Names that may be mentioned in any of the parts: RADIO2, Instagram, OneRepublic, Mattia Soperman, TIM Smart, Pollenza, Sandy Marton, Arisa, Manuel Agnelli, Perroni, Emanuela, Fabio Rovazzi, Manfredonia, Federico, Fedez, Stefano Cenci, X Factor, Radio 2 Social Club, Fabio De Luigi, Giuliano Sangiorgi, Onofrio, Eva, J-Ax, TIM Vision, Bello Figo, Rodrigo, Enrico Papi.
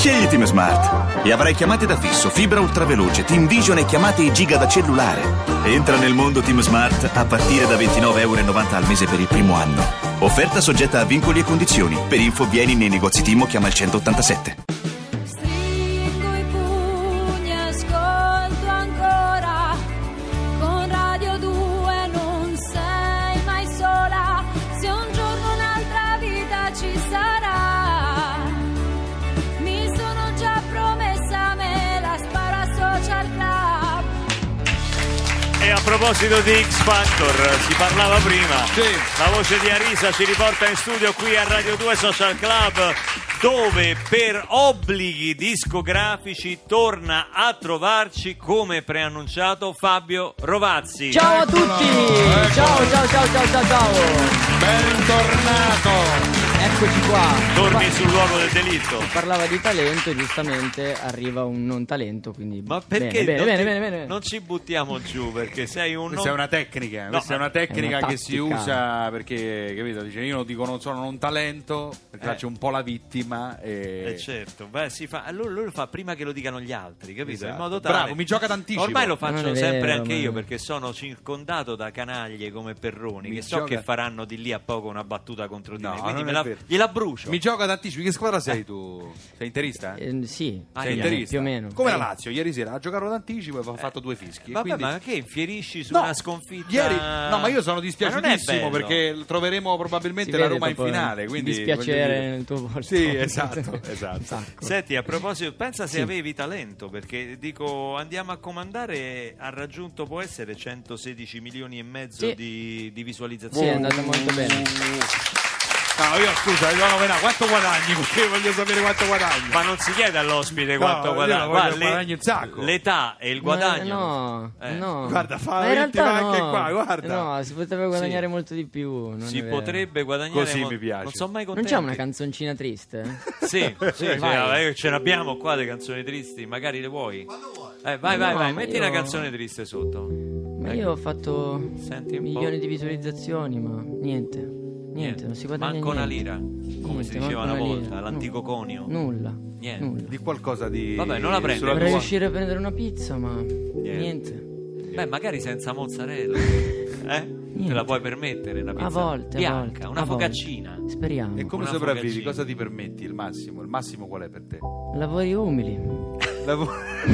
Scegli TIM Smart e avrai chiamate da fisso, fibra ultraveloce, TIM Vision e chiamate e giga da cellulare. Entra nel mondo TIM Smart a partire da €29,90 al mese per il primo anno. Offerta soggetta a vincoli e condizioni. Per info vieni nei negozi TIM o chiama il 187. A proposito di X Factor, si parlava prima, sì. La voce di Arisa ci riporta in studio qui a Radio 2 Social Club, dove per obblighi discografici torna a trovarci come preannunciato Fabio Rovazzi. Ciao a tutti, ecco. ciao, bentornato. Eccoci qua. Torni sul luogo del delitto. Si parlava di talento e giustamente arriva un non talento, quindi. Ma perché bene. Non ci buttiamo giù, perché sei un. Questa è una tecnica, no. Questa è una tecnica che si usa perché, capito? Dice io dico non sono un talento, perché faccio un po' la vittima. E certo, beh, si fa. Lui lo fa prima che lo dicano gli altri, capito? Esatto. In modo tale. Bravo, mi gioca tantissimo. Ormai lo faccio sempre io, perché sono circondato da canaglie come Perroni, che so che faranno di lì a poco una battuta contro di me. Quindi me la gliela brucio. Mi gioca tantissimo. Che squadra sei tu? Sei interista? Sì, sei interista. Più o meno. Come la Lazio, ieri sera ha giocato d'anticipo e aveva fatto due fischi. Vabbè, quindi... Ma che infierisci su una sconfitta? Ieri... No, ma io sono dispiaciutissimo perché troveremo probabilmente la Roma in finale. Quindi dispiacere nel tuo volto. Sì, esatto. Senti, a proposito, pensa se avevi talento, perché dico andiamo a comandare. Ha raggiunto, può essere 116,5 milioni di visualizzazioni. Sì, è andato molto bene. No, io scusa, quanto guadagni? Perché voglio sapere quanto guadagni. Ma non si chiede all'ospite quanto guadagni. Guarda, guadagni un sacco. L'età e il guadagno. No. Guarda, fa anche qua, guarda. No, si potrebbe guadagnare molto di più. Non si potrebbe guadagnare. Così mi piace. Non sono mai contenti. Non c'è una canzoncina triste? Sì, ce l'abbiamo qua le canzoni tristi, magari le vuoi. Quando vuoi. Vai, metti una canzone triste sotto. Ma io ho fatto milioni di visualizzazioni, ma niente, non si guadagna manco niente. Una lira, come si diceva una volta, l'antico conio. Nulla. Di qualcosa di... Vabbè, non la prendo. Vorrei riuscire a prendere una pizza, ma niente. Beh, magari senza mozzarella. Te la puoi permettere una pizza a volte bianca, una focaccina. Speriamo. E come sopravvivi? Cosa ti permetti il massimo? Il massimo qual è per te? Lavori umili.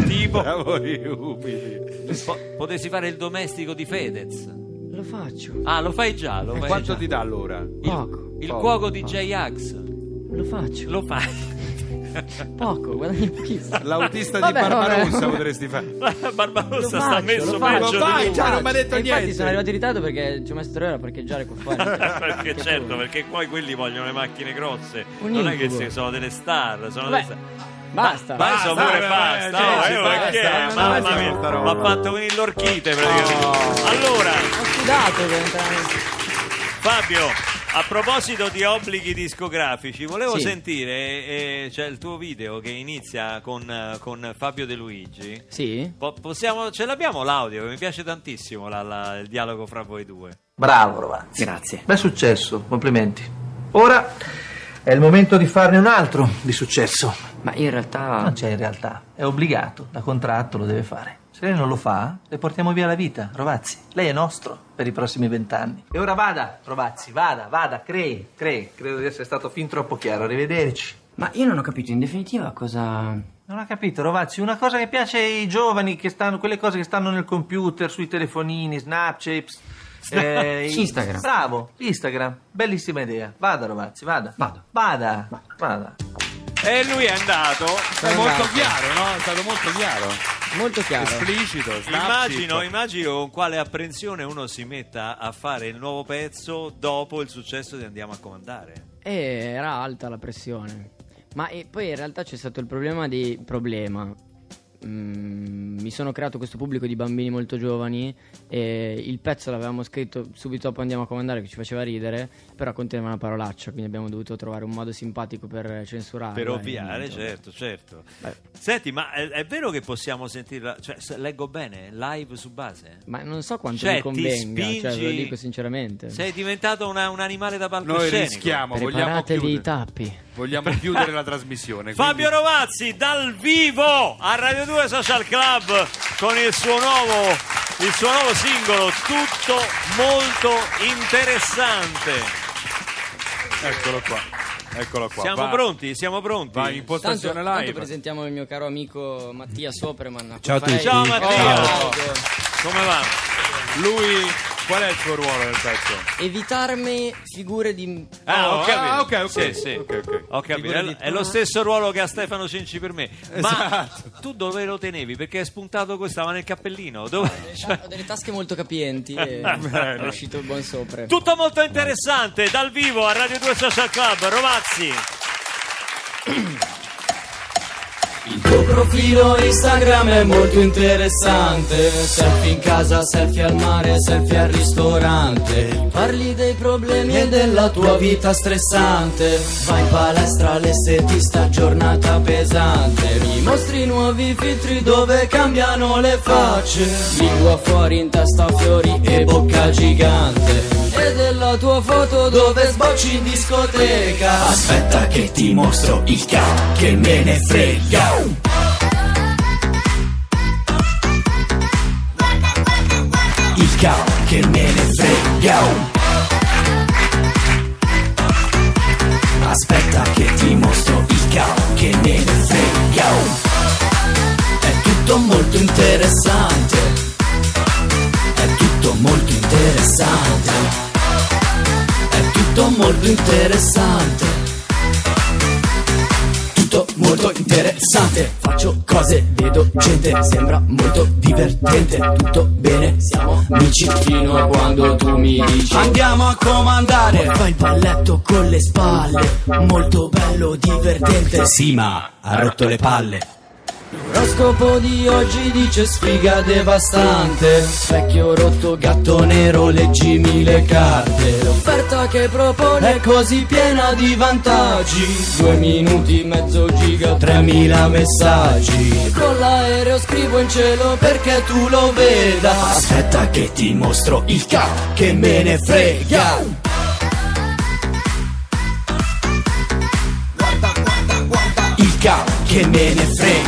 Tipo lavori umili. Potessi fare il domestico di Fedez. Lo faccio. Ah, lo fai già. Quanto ti dà allora? Poco. Il cuoco di J-Ax. Lo fai. Poco, guadagni pochissimo. L'autista di Barbarossa potresti fare. Barbarossa sta messo peggio. Lo fai già, non mi ha detto niente. Infatti sono arrivato in ritardo perché ci ho messo 3 ore a parcheggiare qua fuori. Perché certo, perché poi quelli vogliono le macchine grosse. Non è che sono delle star, sono delle star. Basta, mamma mia, l'ha fatto con l'orchite praticamente. Allora, ho studiato Fabio, a proposito di obblighi discografici, volevo sentire c'è il tuo video che inizia con Fabio De Luigi. Sì. Possiamo, ce l'abbiamo l'audio, che mi piace tantissimo il dialogo fra voi due. Bravo Rovazzi. Grazie. Bel successo, complimenti. Ora è il momento di farne un altro di successo. Ma in realtà... Non c'è in realtà. È obbligato. Da contratto lo deve fare. Se lei non lo fa, le portiamo via la vita, Rovazzi. Lei è nostro per i prossimi 20 anni. E ora vada, Rovazzi, vada, crei. Credo di essere stato fin troppo chiaro. Arrivederci. Ma io non ho capito, in definitiva, cosa... Non ha capito, Rovazzi, una cosa che piace ai giovani, che stanno, quelle cose che stanno nel computer, sui telefonini, Snapchat... Instagram. Bravo, Instagram. Bellissima idea. Vada Rovazzi, vada. E lui è andato. È molto chiaro, no? È stato molto chiaro. Esplicito. Immagino con quale apprensione uno si metta a fare il nuovo pezzo dopo il successo di Andiamo a Comandare. Era alta la pressione. Ma poi in realtà c'è stato il problema di... mi sono creato questo pubblico di bambini molto giovani e il pezzo l'avevamo scritto subito dopo Andiamo a Comandare, che ci faceva ridere, però conteneva una parolaccia, quindi abbiamo dovuto trovare un modo simpatico per censurarlo, per ovviare. Certo. Senti, ma è vero che possiamo sentirla, cioè leggo bene, live su base? Ma non so quanto mi convenga, lo dico sinceramente. Sei diventato un animale da palcoscenico. Noi rischiamo, vogliamo chiudere. Preparatevi i tappi. vogliamo chiudere la trasmissione. Fabio Rovazzi dal vivo a Radio 2 Social Club con il suo nuovo singolo, tutto molto interessante. Eccolo qua. Eccolo qua. Siamo pronti. Vai in postazione live. Tanto presentiamo il mio caro amico Mattia Soperman. Ciao a tutti. Ciao Mattia. Oh. Come va? Lui, qual è il suo ruolo nel pezzo? Evitarmi figure di... Ah, ok. Sì, sì. Okay. È lo stesso ruolo che ha Stefano Cenci per me. Esatto. Ma tu dove lo tenevi? Perché è spuntato questo, ma nel cappellino. Dove... Ho delle tasche molto capienti e è uscito il buon sopra. Tutto molto interessante, dal vivo a Radio 2 Social Club. Rovazzi. Il tuo profilo Instagram è molto interessante. Selfie in casa, selfie al mare, selfie al ristorante. Parli dei problemi e della tua vita stressante. Vai in palestra, all'estetista, giornata pesante. Mi mostri i nuovi filtri dove cambiano le facce. Lingua fuori, in testa fiori e bocca gigante. E della tua foto dove sbocci in discoteca. Aspetta che ti mostro il ca, che me ne frega. Il ca, che me ne frega. Aspetta che ti mostro il ca, che me ne frega. È tutto molto interessante. È tutto molto interessante. Molto interessante, tutto molto interessante. Faccio cose, vedo gente, sembra molto divertente. Tutto bene, siamo amici fino a quando tu mi dici andiamo a comandare. Fai il balletto con le spalle, molto bello, divertente. Sì, ma ha rotto le palle. L'oroscopo di oggi dice sfiga devastante. Specchio rotto, gatto nero, leggi mille carte. L'offerta che propone è così piena di vantaggi. 2 minuti, mezzo giga, 3000 messaggi. Con l'aereo scrivo in cielo perché tu lo veda. Aspetta che ti mostro il ca, che me ne frega. Guarda il ca, che me ne frega.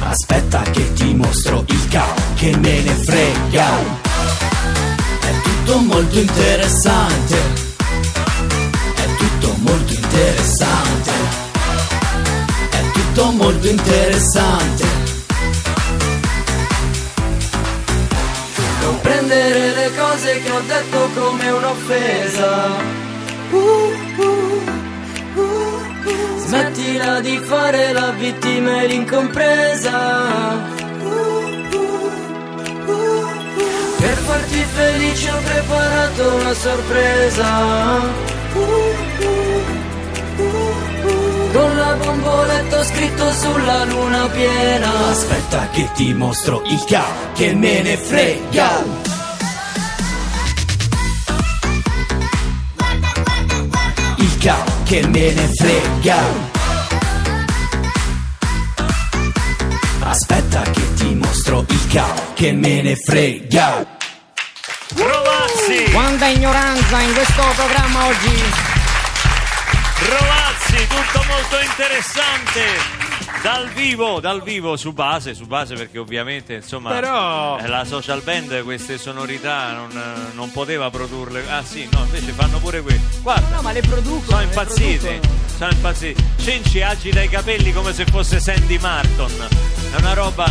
Aspetta che ti mostro il ca, che me ne frega. È tutto molto interessante. È tutto molto interessante. È tutto molto interessante. Non prendere le cose che ho detto come un'offesa. Smettila di fare la vittima e l'incompresa. Per farti felice ho preparato una sorpresa. Con la bomboletta ho scritto sulla luna piena. Aspetta che ti mostro il ca, che me ne frega. Che me ne frega. Aspetta che ti mostro il ca, che me ne frega. Rovazzi! Quanta ignoranza in questo programma oggi. Rovazzi, tutto molto interessante. Dal vivo su base perché ovviamente insomma però... la social band queste sonorità non poteva produrle. Ah sì, no, invece fanno pure qui. Guarda, no, ma le producono. Sono impazziti. Cenci agita i capelli come se fosse Sandy Marton. È una roba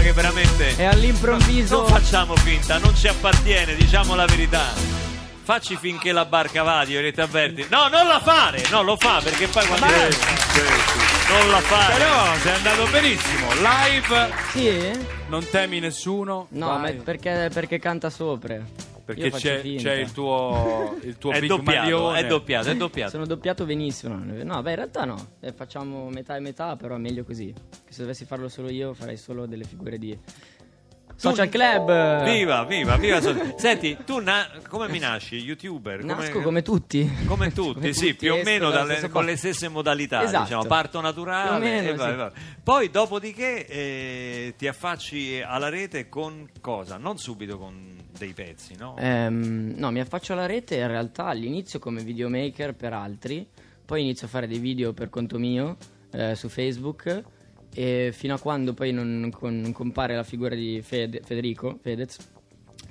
che veramente è all'improvviso. Non facciamo finta, non ci appartiene, diciamo la verità. Facci finché la barca va, io ti avverti. No, non la fare! No, lo fa perché poi quando... Non la fare! Però sei andato benissimo, live... Sì? Non temi nessuno? No, ma perché canta sopra. Perché c'è il tuo big maglione. È doppiato. Sono doppiato benissimo. No, beh, in realtà no. Facciamo metà e metà, però è meglio così. Che se dovessi farlo solo io farei solo delle figure di... Social Club! Viva! Senti, tu come mi nasci? YouTuber? Nasco come tutti, sì, più o meno con le stesse modalità, esatto. Diciamo, parto naturale meno, e vai. Poi dopodiché ti affacci alla rete con cosa? Non subito con dei pezzi, no? No, mi affaccio alla rete in realtà all'inizio come videomaker per altri, poi inizio a fare dei video per conto mio su Facebook, e fino a quando poi non compare la figura di Federico Fedez,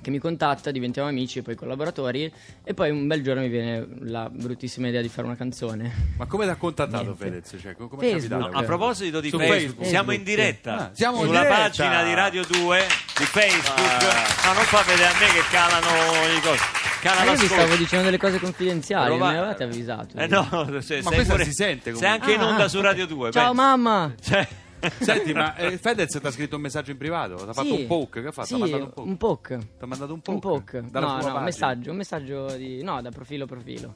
che mi contatta, diventiamo amici e poi collaboratori, e poi un bel giorno mi viene la bruttissima idea di fare una canzone. Ma come ti ha contattato Fedez? Cioè, come è capitato? No, a proposito di Facebook, siamo in diretta sulla pagina di Radio 2 di Facebook. No, non fa vedere a me che calano i costi. Io vi stavo dicendo delle cose confidenziali, non mi avevate avvisato. No, cioè, ma questo si sente comunque. Sei anche in onda su Radio 2. Ciao mamma! Cioè, senti, ma Fedez ti ha scritto un messaggio in privato? Ti ha fatto un poke? Che ha fatto? Sì, un poke. Ti ha mandato un poke? Un messaggio di... No, da profilo a profilo.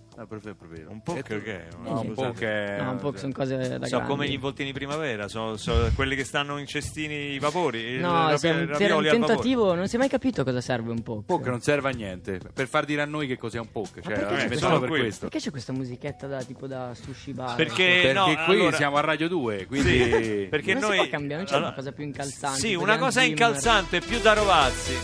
Un poke che è? Un poke sono cose da grandi. Sono come gli involtini primavera, sono quelli che stanno in cestini i vapori. No, c'era un tentativo, non si è mai capito cosa serve un poke. Poke non serve a niente, per far dire a noi che cos'è un poke. Cioè, perché c'è questa musichetta da sushi bar? Perché qui siamo a Radio 2, quindi... Perché non noi si può cambiare, non c'è una cosa più incalzante. Sì, una cosa incalzante più da Rovazzi.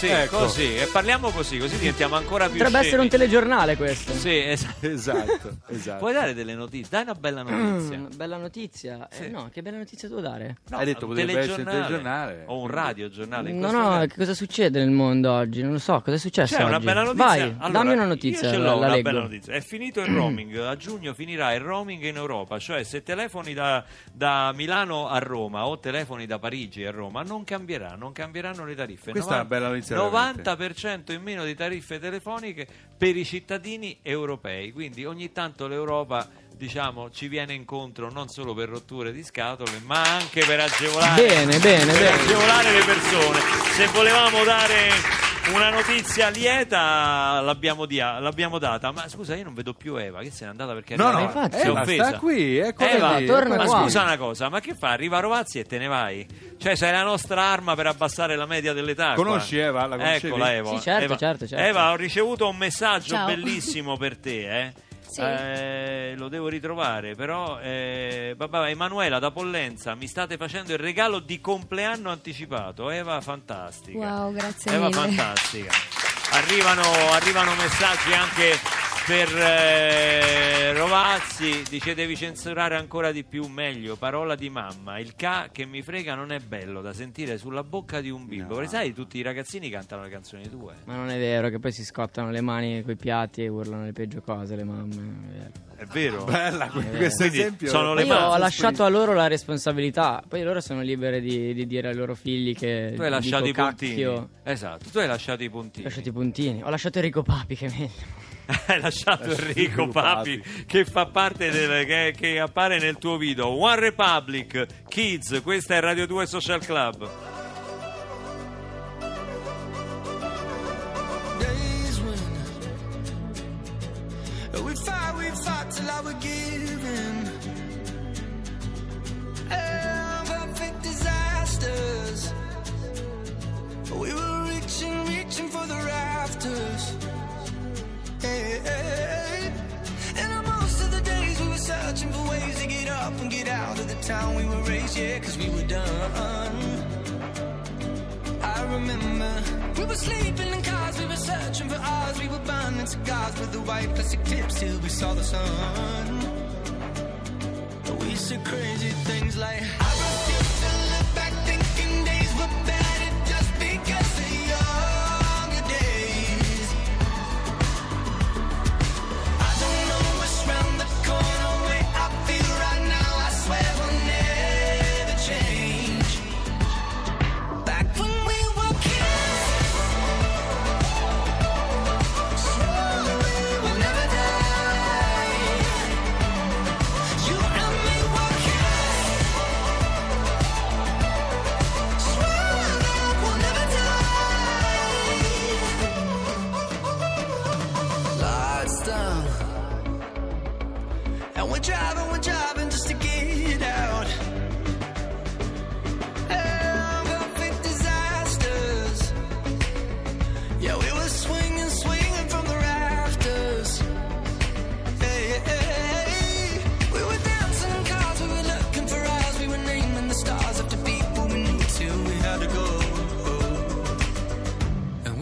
Sì, ecco. Così. E parliamo così diventiamo ancora più Potrebbe essere un telegiornale questo. Sì, esatto. Puoi dare delle notizie? Dai una bella notizia. Bella notizia? Sì. No, che bella notizia devo dare? No, hai detto potrebbe essere un telegiornale. O un radiogiornale. No, che cosa succede nel mondo oggi? Non lo so, cosa è successo oggi? C'è una bella notizia. Vai, allora, dammi una notizia. Io ce l'ho, una bella notizia. È finito il roaming. A giugno finirà il roaming in Europa. Cioè, se telefoni da Milano a Roma o telefoni da Parigi a Roma, non cambieranno le tariffe. Questa è una bella notizia. 90% in meno di tariffe telefoniche per i cittadini europei, quindi ogni tanto l'Europa, diciamo, ci viene incontro non solo per rotture di scatole ma anche per agevolare agevolare le persone. Se volevamo dare una notizia lieta l'abbiamo data, ma scusa, io non vedo più Eva, che se n'è andata perché infatti si è offesa. Sta qui, Eva, torna ma qua. Scusa una cosa, ma che fa? Arriva Rovazzi e te ne vai? Cioè, sei la nostra arma per abbassare la media dell'età. Conosci qua. Eva? La conoscevi? Eccola Eva. Sì, certo. Eva, ho ricevuto un messaggio bellissimo per te, Sì. Lo devo ritrovare però. Emanuela da Pollenza, mi state facendo il regalo di compleanno anticipato. Eva fantastica. Wow, grazie Eva mille. Fantastica. Arrivano messaggi anche per Rovazzi. Dice: devi censurare ancora di più, meglio, parola di mamma. Il ca che mi frega non è bello da sentire sulla bocca di un bimbo. No. Sai, tutti i ragazzini cantano le canzoni tue. Ma non è vero, che poi si scottano le mani coi piatti e urlano le peggio cose le mamme. È vero. Bella questo esempio. Sono le mamme. Io ho lasciato a loro la responsabilità. Poi loro sono libere di dire ai loro figli che tu hai lasciato i puntini. Esatto, tu hai lasciato i puntini. Ho lasciato Enrico Papi, che è meglio. Hai lasciato Enrico Papi che fa parte che appare nel tuo video. OneRepublic Kids, questa è Radio 2 Social Club. And on most of the days we were searching for ways to get up and get out of the town we were raised, cause we were done. I remember we were sleeping in cars, we were searching for ours, we were burning cigars with the white plastic tips till we saw the sun. We said crazy things like I refuse to look back thinking days were better just because of yours. We're driving just to get out. Perfect disasters. Yeah, we were swinging from the rafters. Hey. We were dancing in cars, we were looking for eyes, we were naming the stars after people we knew till we had to go. And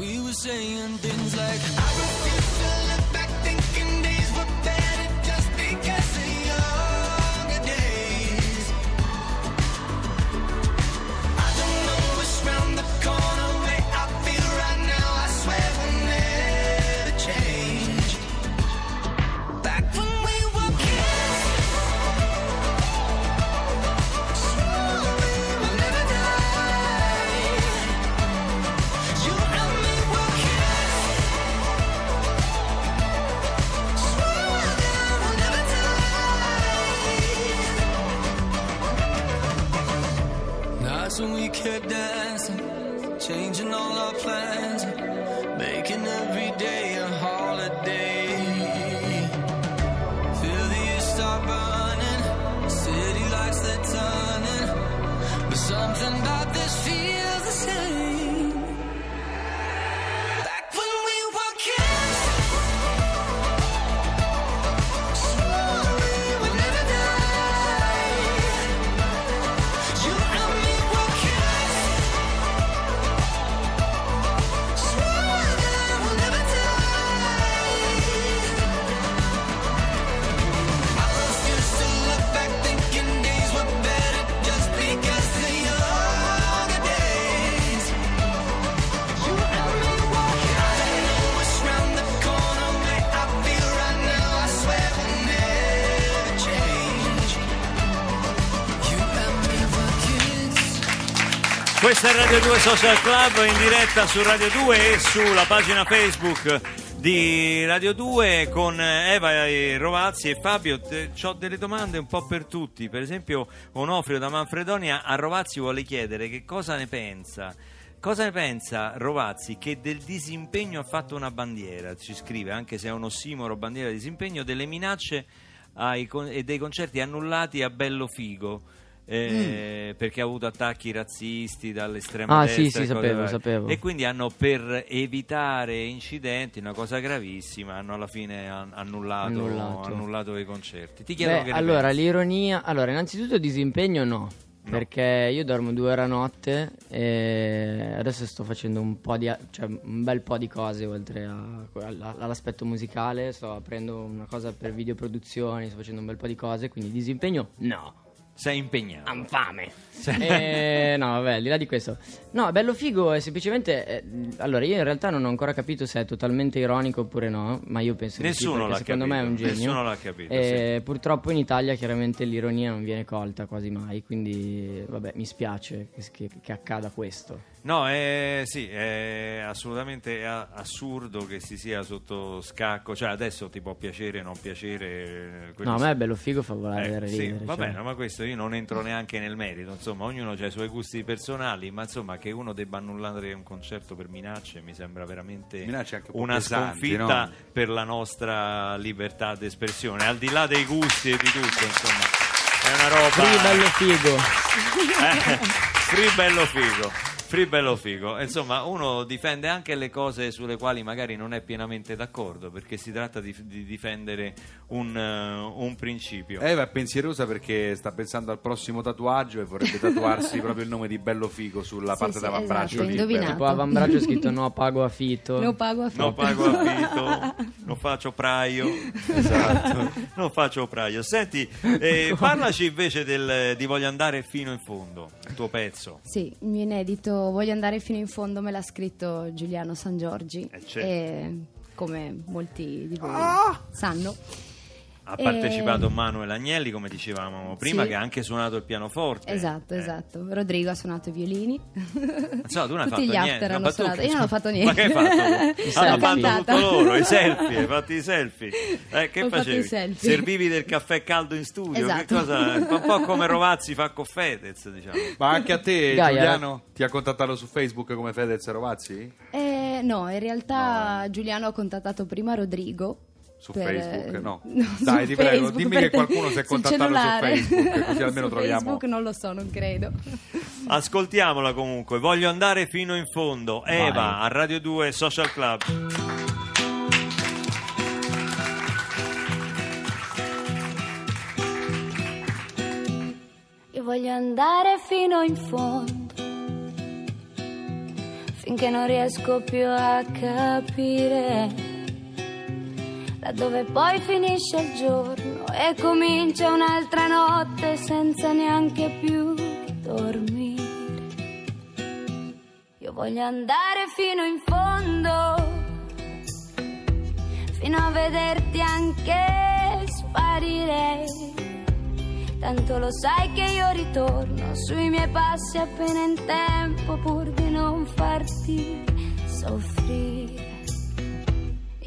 kept dancing, changing all our plans, making every day a holiday. Feel the air start burning, city lights they're turning, but something about this feels the same. Questa è Radio 2 Social Club, in diretta su Radio 2 e sulla pagina Facebook di Radio 2 con Eva e Rovazzi e Fabio. Ho delle domande un po' per tutti. Per esempio Onofrio da Manfredonia a Rovazzi vuole chiedere che cosa ne pensa. Cosa ne pensa Rovazzi che del disimpegno ha fatto una bandiera? Ci scrive, anche se è un ossimoro bandiera disimpegno, delle minacce e dei concerti annullati a Bello Figo. Perché ha avuto attacchi razzisti dall'estrema destra. Sì, sapevo. E quindi hanno, per evitare incidenti, una cosa gravissima, hanno alla fine annullato i concerti. Ti chiedo che allora l'ironia. Allora, innanzitutto disimpegno no. Perché io dormo 2 ore a notte e adesso sto facendo un bel po' di cose oltre all'aspetto musicale. Sto aprendo una cosa per videoproduzioni, sto facendo un bel po' di cose, quindi disimpegno no. Sei impegnato. Infame. No, vabbè, al di là di questo. No, Bello Figo è semplicemente... allora, io in realtà non ho ancora capito se è totalmente ironico oppure no, ma io penso che secondo me è un genio. Nessuno l'ha capito. Sì. Purtroppo in Italia chiaramente l'ironia non viene colta quasi mai, quindi vabbè, mi spiace che accada questo. No, sì, è assolutamente assurdo che si sia sotto scacco. Cioè, adesso ti può piacere, non piacere. No, a me è Bello Figo fa volare da ridere. Sì, va bene, ma questo io non entro neanche nel merito. Insomma, ognuno ha i suoi gusti personali, ma insomma, che uno debba annullare un concerto per minacce mi sembra veramente anche una sconfitta, no? Per la nostra libertà d'espressione, al di là dei gusti e di tutto, insomma, è una roba. Free Bello Figo. Free Bello Figo. Free Bello Figo, insomma, uno difende anche le cose sulle quali magari non è pienamente d'accordo, perché si tratta di difendere un principio. Eva è pensierosa perché sta pensando al prossimo tatuaggio e vorrebbe tatuarsi proprio il nome di Bello Figo sulla parte d'avambraccio. Esatto, tipo avambraccio scritto no pago affitto. Non faccio praio. Esatto, non faccio praio. Senti, parlaci invece di Voglio andare fino in fondo, il tuo pezzo. Sì, il mio inedito Voglio andare fino in fondo me l'ha scritto Giuliano Sangiorgi, e come molti di voi sanno ha partecipato Manuel Agnelli, come dicevamo prima, sì, che ha anche suonato il pianoforte. Esatto. Rodrigo ha suonato i violini. Insomma, tu non hai fatto niente. Io non ho fatto niente. Ma che hai fatto? Hanno fatto tutto loro, i selfie, hai fatto i selfie. Che ho facevi? Servivi del caffè caldo in studio? Esatto. Che cosa? Un po' come Rovazzi fa con Fedez, diciamo. Ma anche a te, Gaia, Giuliano, ti ha contattato su Facebook come Fedez e Rovazzi? No, in realtà Giuliano ha contattato prima Rodrigo. Su Facebook, no? Dai, ti prego, dimmi che qualcuno si è contattato su Facebook, così almeno su troviamo. Facebook non lo so, non credo. Ascoltiamola comunque. Voglio andare fino in fondo. Vai. Eva, a Radio 2 Social Club. Io voglio andare fino in fondo, finché non riesco più a capire dove poi finisce il giorno e comincia un'altra notte senza neanche più dormire. Io voglio andare fino in fondo, fino a vederti anche sparire. Tanto lo sai che io ritorno sui miei passi appena in tempo, pur di non farti soffrire.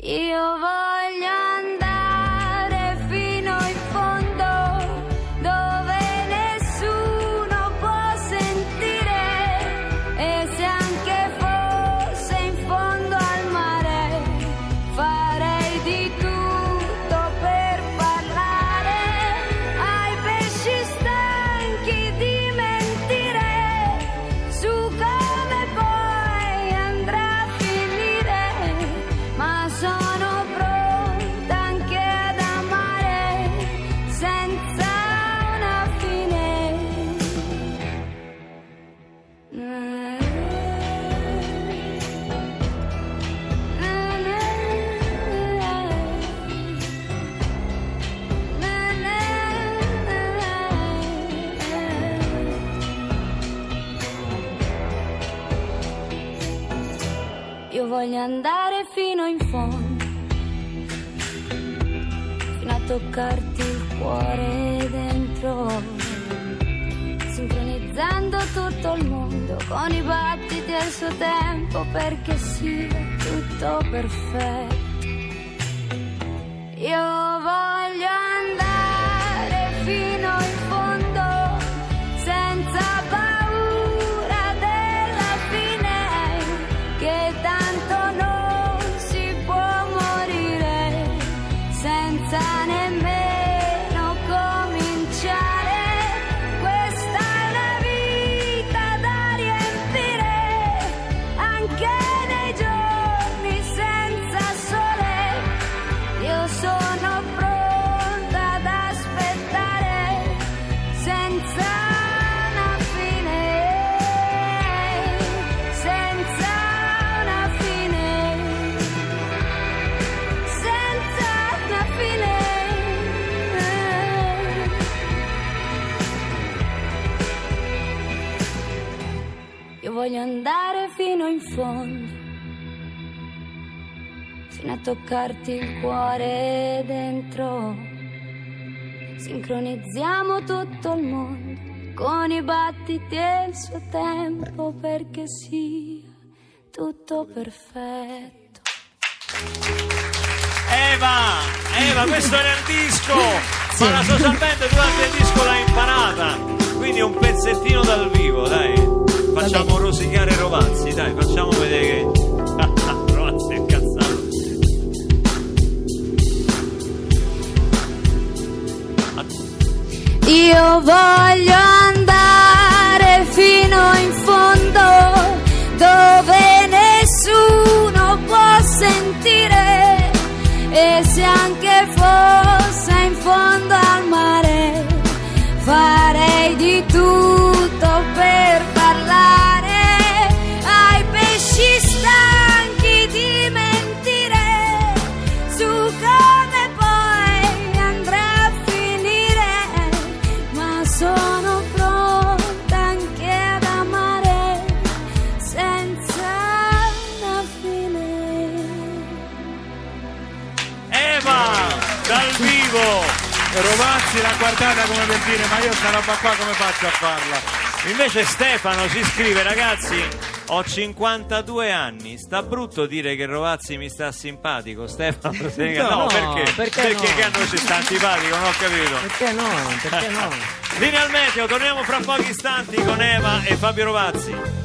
Io voglio andare fino in fondo, dove nessuno può sentire Voglio andare fino in fondo, fino a toccarti il cuore dentro, sincronizzando tutto il mondo con i battiti al suo tempo, perché sia tutto perfetto. Io voglio andare fino in fondo, senza paura della fine, che voglio andare fino in fondo, fino a toccarti il cuore dentro, sincronizziamo tutto il mondo con i battiti e il suo tempo, perché sia tutto perfetto. Eva, questo era il disco, sì. Ma la social band durante il disco l'ha imparata, quindi un pezzettino dal vivo, dai. Facciamo rosicare Rovazzi, dai, facciamo vedere che... Rovazzi è incazzato. Io voglio andare fino in fondo, dove nessuno può sentire, e se anche fosse in fondo al mare, farei di tutto per parlare ai pesci stanchi di mentire su come poi andrà a finire, ma sono pronta anche ad amare senza una fine. Eva dal vivo. Rovazzi l'ha guardata come per dire: ma io sta roba qua come faccio a farla? Invece Stefano ci scrive: ragazzi, ho 52 anni, sta brutto dire che Rovazzi mi sta simpatico. Stefano, no, perché? Perché no? Che a noi ci sta antipatico, non ho capito. Perché no? Linea al meteo, torniamo fra pochi istanti con Eva e Fabio Rovazzi.